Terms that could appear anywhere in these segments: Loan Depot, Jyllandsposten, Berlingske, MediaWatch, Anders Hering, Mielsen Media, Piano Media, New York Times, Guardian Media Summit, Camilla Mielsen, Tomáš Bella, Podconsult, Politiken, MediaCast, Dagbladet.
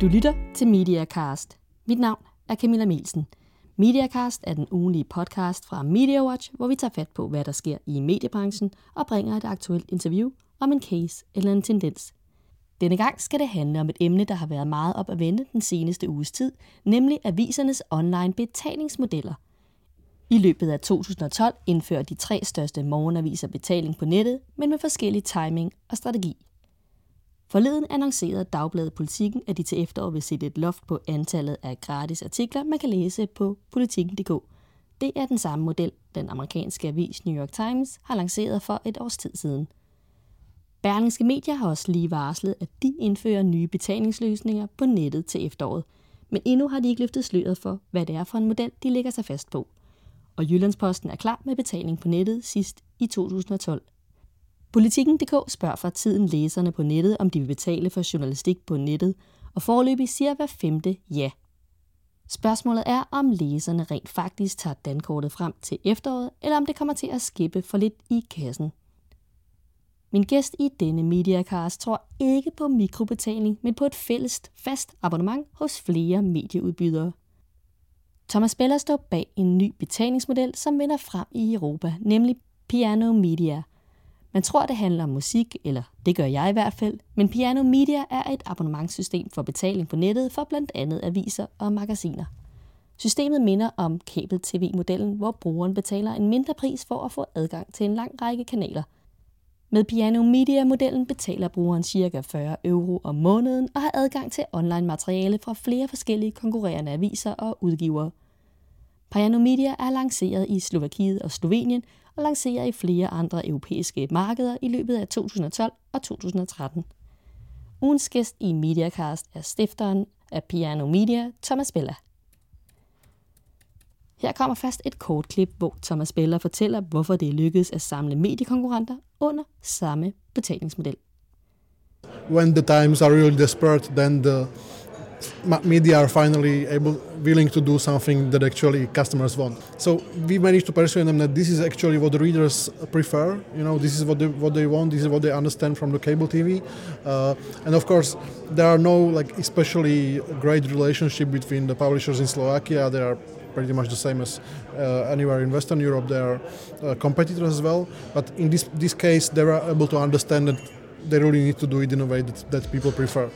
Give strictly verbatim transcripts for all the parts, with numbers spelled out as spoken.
Du lytter til MediaCast. Mit navn er Camilla Mielsen. MediaCast er den ugentlige podcast fra MediaWatch, hvor vi tager fat på, hvad der sker i mediebranchen og bringer et aktuelt interview om en case eller en tendens. Denne gang skal det handle om et emne, der har været meget op at vende den seneste uges tid, nemlig avisernes online betalingsmodeller. I løbet af to tusind og tolv indfører de tre største morgenaviser betaling på nettet, men med forskellig timing og strategi. Forleden annoncerede Dagbladet Politiken, at de til efterår vil sætte et loft på antallet af gratis artikler, man kan læse på politiken punktum d k. Det er den samme model, den amerikanske avis New York Times har lanceret for et års tid siden. Berlingske Media har også lige varslet, at de indfører nye betalingsløsninger på nettet til efteråret, men endnu har de ikke løftet sløret for, hvad det er for en model, de lægger sig fast på. Og Jyllandsposten er klar med betaling på nettet sidst i to tusind og tolv. Politiken punktum d k spørger for tiden læserne på nettet, om de vil betale for journalistik på nettet, og foreløbig siger hver femte ja. Spørgsmålet er, om læserne rent faktisk tager dankortet frem til efteråret, eller om det kommer til at skippe for lidt i kassen. Min gæst i denne MediaCast tror ikke på mikrobetaling, men på et fælles fast abonnement hos flere medieudbydere. Tomáš Bella står bag en ny betalingsmodel, som vender frem i Europa, nemlig Piano Media. Man tror, det handler om musik, eller det gør jeg i hvert fald, men Piano Media er et abonnementssystem for betaling på nettet for blandt andet aviser og magasiner. Systemet minder om kabel-tv-modellen, hvor brugeren betaler en mindre pris for at få adgang til en lang række kanaler. Med Piano Media-modellen betaler brugeren ca. fyrre euro om måneden og har adgang til online-materiale fra flere forskellige konkurrerende aviser og udgivere. Piano Media er lanceret i Slovakiet og Slovenien og lancerer i flere andre europæiske markeder i løbet af to tusind og tolv og to tusind og tretten. Ugens gæst i MediaCast er stifteren af Piano Media, Tomáš Bella. Her kommer først et kort klip, hvor Tomáš Bella fortæller, hvorfor det lykkedes at samle mediekonkurrenter under samme betalingsmodel. When the times are really desperate, then the media are finally able, willing to do something that actually customers want. So we managed to persuade them that this is actually what the readers prefer. You know, this is what they, what they want. This is what they understand from the cable T V. Uh, and of course, there are no like especially great relationship between the publishers in Slovakia. They are pretty much the same as uh, anywhere in Western Europe. They are uh, competitors as well. But in this this case, they were able to understand that they really need to do it in a way that, that people prefer.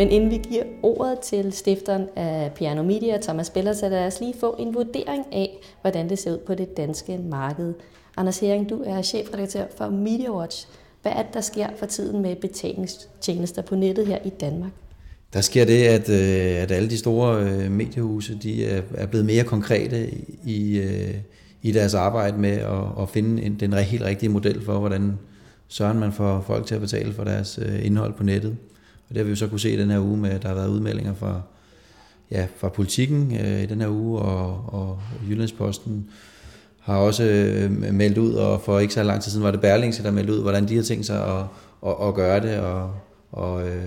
Men inden vi giver ordet til stifteren af Piano Media, Tomáš Bella, så lad os lige få en vurdering af, hvordan det ser ud på det danske marked. Anders Hering, du er chefredaktør for MediaWatch. Hvad er det, der sker for tiden med betalingstjenester på nettet her i Danmark? Der sker det, at, at alle de store mediehuse de er blevet mere konkrete i, i deres arbejde med at, at finde den helt rigtige model for, hvordan søren man får folk til at betale for deres indhold på nettet. Og det har vi jo så kunne se i den her uge med, at der har været udmeldinger fra, ja, fra Politiken øh, i den her uge, og, og Jyllandsposten har også øh, meldt ud, og for ikke så lang tid siden var det Berlingske, der meldte ud, hvordan de har tænkt sig at, at, at gøre det, og, og øh,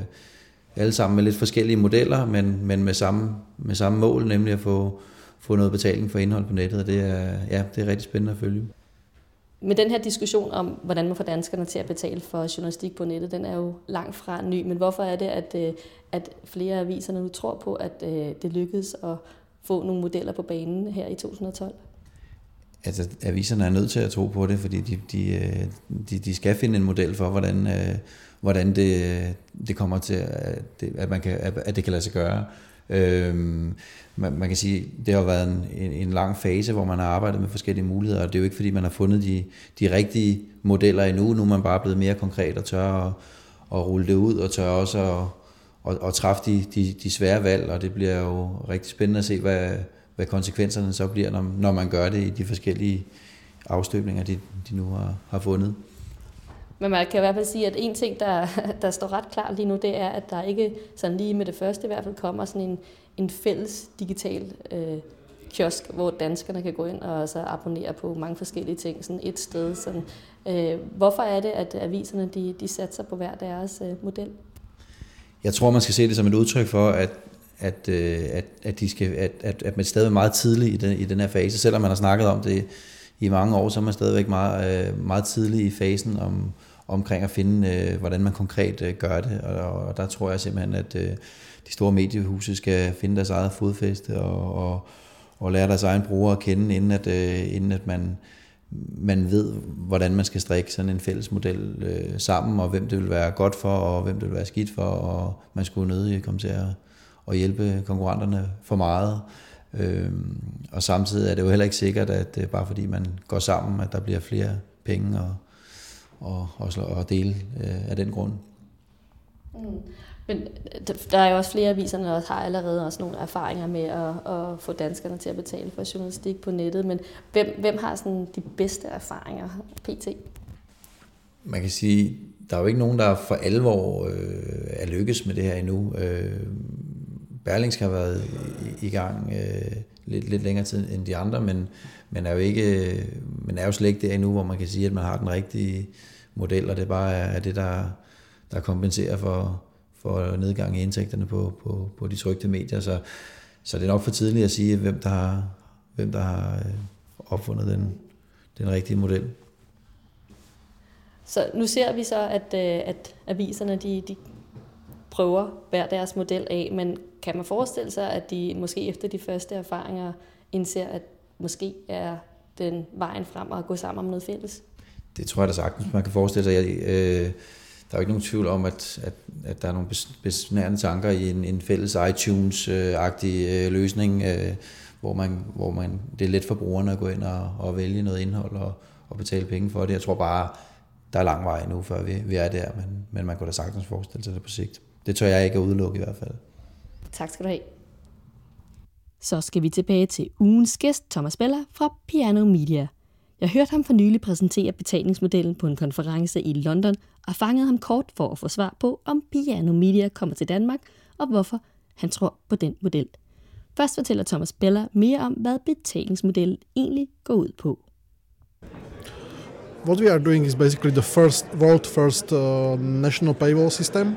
alle sammen med lidt forskellige modeller, men, men med, samme, med samme mål, nemlig at få, få noget betaling for indhold på nettet, og det er, ja, det er rigtig spændende at følge. Men den her diskussion om, hvordan man får danskerne til at betale for journalistik på nettet, den er jo langt fra ny. Men hvorfor er det, at, at flere aviser nu tror på, at det lykkedes at få nogle modeller på banen her i to tusind og tolv? Altså, aviserne er nødt til at tro på det, fordi de, de, de, de skal finde en model for, hvordan, hvordan det, det kommer til, at det, at man kan, at det kan lade sig gøre. Øhm, man, man kan sige, det har været en, en, en lang fase, hvor man har arbejdet med forskellige muligheder, og det er jo ikke fordi man har fundet de, de rigtige modeller endnu. Nu er man bare blevet mere konkret og tør at, at rulle det ud, og tør også at, at, at træffe de, de, de svære valg, og det bliver jo rigtig spændende at se, hvad, hvad konsekvenserne så bliver, når, når man gør det i de forskellige afstøbninger, de, de nu har, har fundet. Men man kan i hvert fald sige, at en ting, der, der står ret klart lige nu, det er, at der ikke sådan lige med det første i hvert fald kommer sådan en, en fælles digital øh, kiosk, hvor danskerne kan gå ind og så abonnere på mange forskellige ting, sådan et sted. Sådan, øh, hvorfor er det, at aviserne de, de satser på hver deres øh, model? Jeg tror, man skal se det som et udtryk for, at, at, øh, at, at, de skal, at, at, at man stadig er meget tidlig i den, i den her fase, selvom man har snakket om det i mange år, så er man stadigvæk meget, meget tidlig i fasen om, omkring at finde, hvordan man konkret gør det. Og, og der tror jeg simpelthen, at de store mediehuse skal finde deres eget fodfæste og, og, og lære deres egen brugere at kende, inden at, inden at man, man ved, hvordan man skal strikke sådan en fælles model øh, sammen, og hvem det vil være godt for, og hvem det vil være skidt for, og man skulle nødig komme til at, at hjælpe konkurrenterne for meget. Øhm, og samtidig er det jo heller ikke sikkert, at øh, bare fordi man går sammen, at der bliver flere penge og, og, og, og dele øh, af den grund. Mm. Men der er jo også flere aviser, der har allerede også nogle erfaringer med at, at få danskerne til at betale for journalistik på nettet. Men hvem, hvem har sådan de bedste erfaringer pt? Man kan sige, der er jo ikke nogen, der for alvor øh, er lykkes med det her endnu. Øh, Berlingske har været i, i gang øh, lidt, lidt længere tid end de andre, men, men, er jo ikke, men er jo slet ikke der endnu, hvor man kan sige, at man har den rigtige model, og det bare er det, der, der kompenserer for... for nedgang i indtægterne på, på, på de trykte medier, så, så det er nok for tidligt at sige, hvem der har, hvem der har opfundet den, den rigtige model. Så nu ser vi så, at, at aviserne de, de prøver hver deres model af, men kan man forestille sig, at de måske efter de første erfaringer indser, at måske er den vejen frem at gå sammen om noget fælles? Det tror jeg da sagtens, man kan forestille sig. Jeg, øh, Der er jo ikke nogen tvivl om, at, at, at der er nogle besnærende tanker i en, en fælles iTunes-agtig løsning, hvor, man, hvor man, det er let for brugerne at gå ind og, og vælge noget indhold og, og betale penge for det. Jeg tror bare, der er lang vej nu, før vi, vi er der, men, men man kunne da sagtens forestille sig det på sigt. Det tør jeg ikke at udelukke i hvert fald. Tak skal du have. Så skal vi tilbage til ugens gæst, Tomáš Bella fra Piano Media. Jeg hørte ham for nylig præsentere betalingsmodellen på en konference i London og fangede ham kort for at få svar på, om Piano Media kommer til Danmark og hvorfor han tror på den model. Først fortæller Tomáš Bella mere om, hvad betalingsmodellen egentlig går ud på. What we are doing is basically the first world first uh, national paywall system,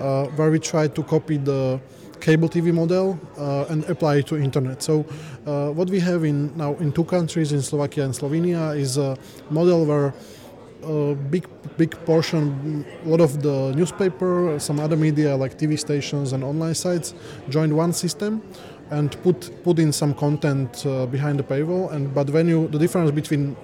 uh, where we try to copy the cable T V model uh, and apply it to internet. So uh, what we have in now in two countries, in Slovakia and Slovenia, is a model where a big big portion, a lot of the newspaper, some other media like T V stations and online sites joined one system and put put in some content uh, behind the paywall. And but when you, the difference between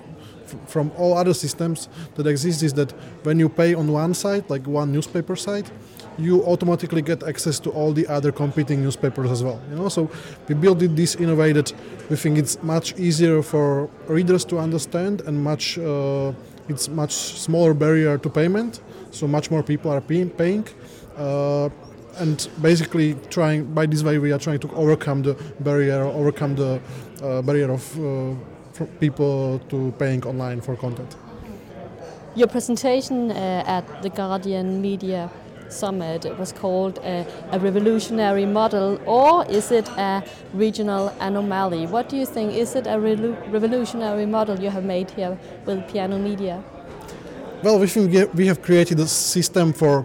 from all other systems that exist is that when you pay on one site, like one newspaper site, you automatically get access to all the other competing newspapers as well. You know, so we built it this in a way that we think it's much easier for readers to understand and much uh, it's much smaller barrier to payment. So much more people are pay- paying, uh, and basically trying by this way we are trying to overcome the barrier, overcome the uh, barrier of. Uh, for people to paying online for content. Your presentation uh, at the Guardian Media Summit was called uh, a revolutionary model, or is it a regional anomaly? What do you think? Is it a re- revolutionary model you have made here with Piano Media? Well, we think we have created a system for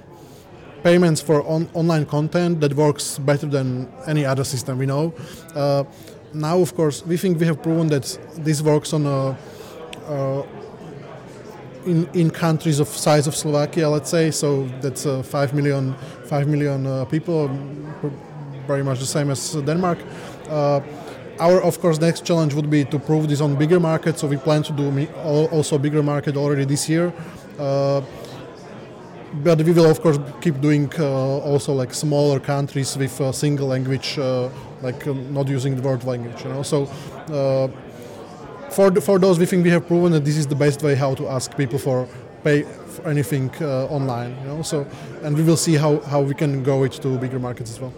payments for on- online content that works better than any other system we know. Uh, Now, of course, we think we have proven that this works on a, uh, in in countries of size of Slovakia, let's say. So that's uh, five million, five million uh, people, very much the same as Denmark. Uh, our, of course, next challenge would be to prove this on bigger markets. So we plan to do also bigger market already this year. Uh, But we will, of course, keep doing uh, also like smaller countries with a single language, uh, like uh, not using the word language, you know. So uh, for the, for those, we think we have proven that this is the best way how to ask people for pay for anything uh, online, you know. So and we will see how, how we can go it to bigger markets as well.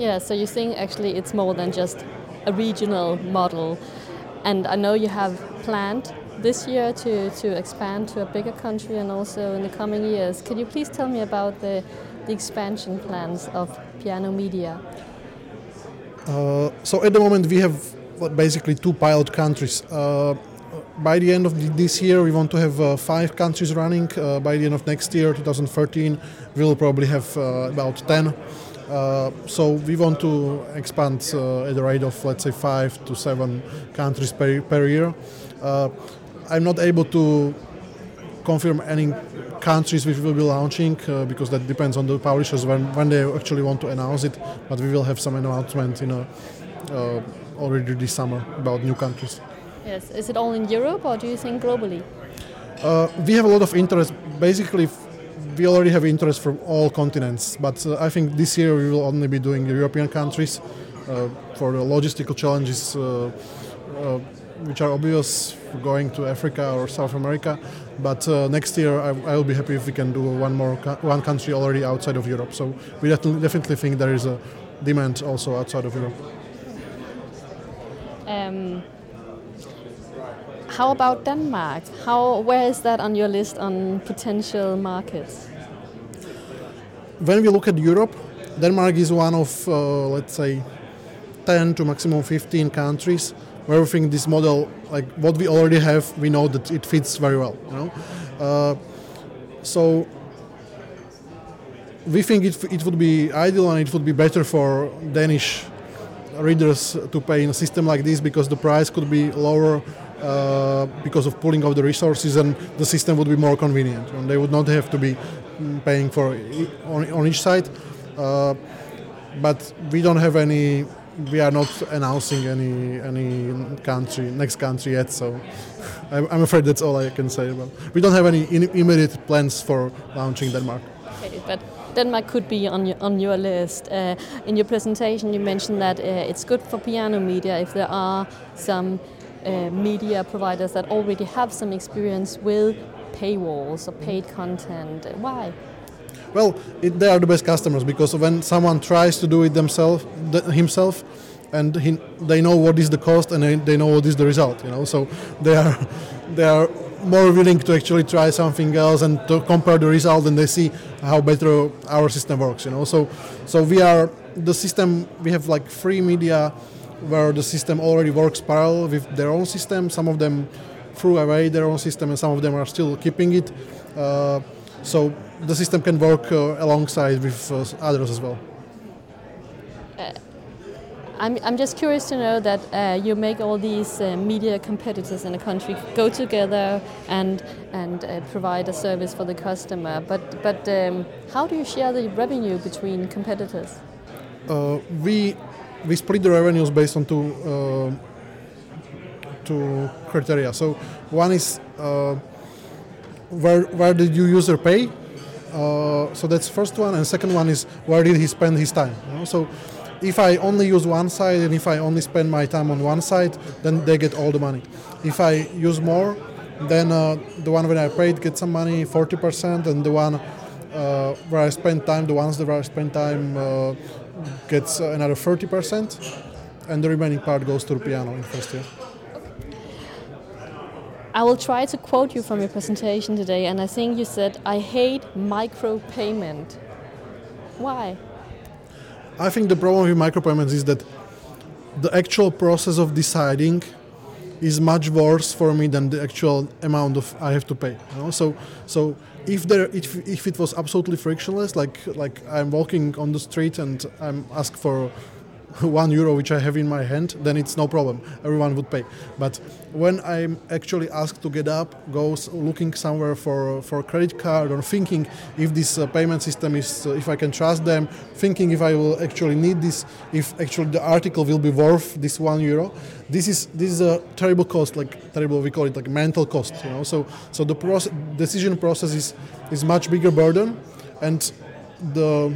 Yeah. So you think actually it's more than just a regional model, and I know you have planned this year to, to expand to a bigger country and also in the coming years. Could you please tell me about the, the expansion plans of Piano Media? Uh, so at the moment we have basically two pilot countries. Uh, by the end of this year we want to have uh, five countries running. Uh, by the end of next year, twenty thirteen, we'll probably have uh, about ten. Uh, so we want to expand uh, at the rate of, let's say, five to seven countries per, per year. Uh, I'm not able to confirm any countries which will be launching uh, because that depends on the publishers when, when they actually want to announce it. But we will have some announcement in a, uh, already this summer about new countries. Yes, is it all in Europe or do you think globally? Uh, we have a lot of interest. Basically, we already have interest from all continents, but uh, I think this year we will only be doing European countries uh, for the logistical challenges uh, uh, which are obvious going to Africa or South America. But uh, next year I, I will be happy if we can do one more co- one country already outside of Europe. So we definitely think there is a demand also outside of Europe. Um. How about Denmark? How, where is that on your list on potential markets? When we look at Europe, Denmark is one of, uh, let's say, ten to maximum fifteen countries where we think this model, like what we already have, we know that it fits very well. You know, uh, so we think it it would be ideal and it would be better for Danish readers to pay in a system like this because the price could be lower. Uh, because of pooling of the resources, and the system would be more convenient, and they would not have to be paying for e- on, on each side. Uh, but we don't have any. We are not announcing any any country next country yet. So I'm, I'm afraid that's all I can say about. We don't have any in- immediate plans for launching Denmark. Okay, but Denmark could be on your, on your list. Uh, in your presentation, you mentioned that uh, it's good for Piano Media if there are some. Uh, media providers that already have some experience with paywalls or paid content. Why? Well, it, they are the best customers because when someone tries to do it themselves, th- himself, and he, they know what is the cost and they, they know what is the result. You know, so they are they are more willing to actually try something else and to compare the result, and they see how better our system works. You know, so so we are the system. We have like free media. Where the system already works parallel with their own system. Some of them threw away their own system and some of them are still keeping it. Uh, so the system can work uh, alongside with uh, others as well. Uh, I'm, I'm just curious to know that uh, you make all these uh, media competitors in a country go together and and uh, provide a service for the customer. But, but um, how do you share the revenue between competitors? Uh, we... We split the revenues based on two uh, two criteria. So one is uh, where where did your user pay? Uh, so that's first one, and second one is where did he spend his time? You know? So if I only use one side and if I only spend my time on one side, then they get all the money. If I use more, then uh, the one when I paid gets some money, forty percent, and the one uh, where I spend time, the ones that where I spend time. Uh, gets another thirty percent, and the remaining part goes to the piano in first year. I will try to quote you from your presentation today, and I think you said, I hate micropayment. Why? I think the problem with micropayments is that the actual process of deciding is much worse for me than the actual amount of I have to pay. You know? So, so if there, if, if it was absolutely frictionless, like like I'm walking on the street and I'm asked for one euro, which I have in my hand, then it's no problem. Everyone would pay. But when I'm actually asked to get up, go looking somewhere for for a credit card, or thinking if this uh, payment system is, uh, if I can trust them, thinking if I will actually need this, if actually the article will be worth this one euro. This is this is a terrible cost, like terrible. We call it like mental cost, you know. So so the process, decision process is is much bigger burden, and the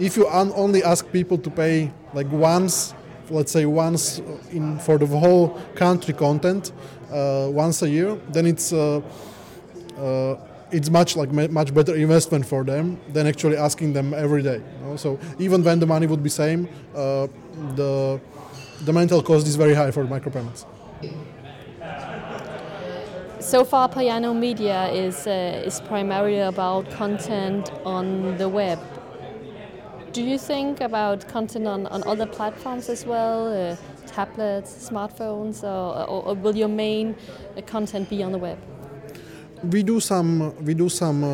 if you un- only ask people to pay like once, let's say once in for the whole country content, uh, once a year, then it's uh, uh, it's much like ma- much better investment for them than actually asking them every day. You know? So even when the money would be same, uh, the The mental cost is very high for micropayments. So far, Piano Media is uh, is primarily about content on the web. Do you think about content on, on other platforms as well, uh, tablets, smartphones, or, or, or will your main uh, content be on the web? We do some. We do some. Uh,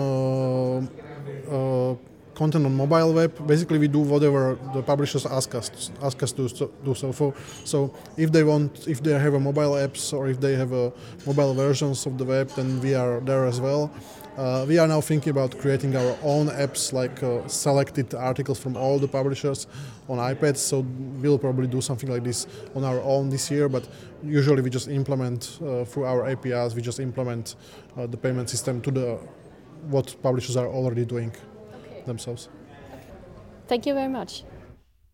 uh, content on mobile web. Basically, we do whatever the publishers ask us ask us to do. So, for, so if they want, if they have a mobile apps or if they have a mobile versions of the web, then we are there as well. Uh, we are now thinking about creating our own apps, like uh, selected articles from all the publishers on iPads. So we'll probably do something like this on our own this year. But usually we just implement uh, through our A P Is. We just implement uh, the payment system to the what publishers are already doing okay. themselves. Okay. Thank you very much.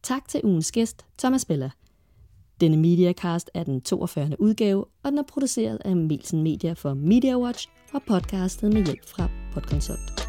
Tak til ugens gæst, Tomáš Bella. Denne MediaCast er den toogfyrrende udgave, og den er produceret af Mielsen Media for MediaWatch og podcastet med hjælp fra Podconsult.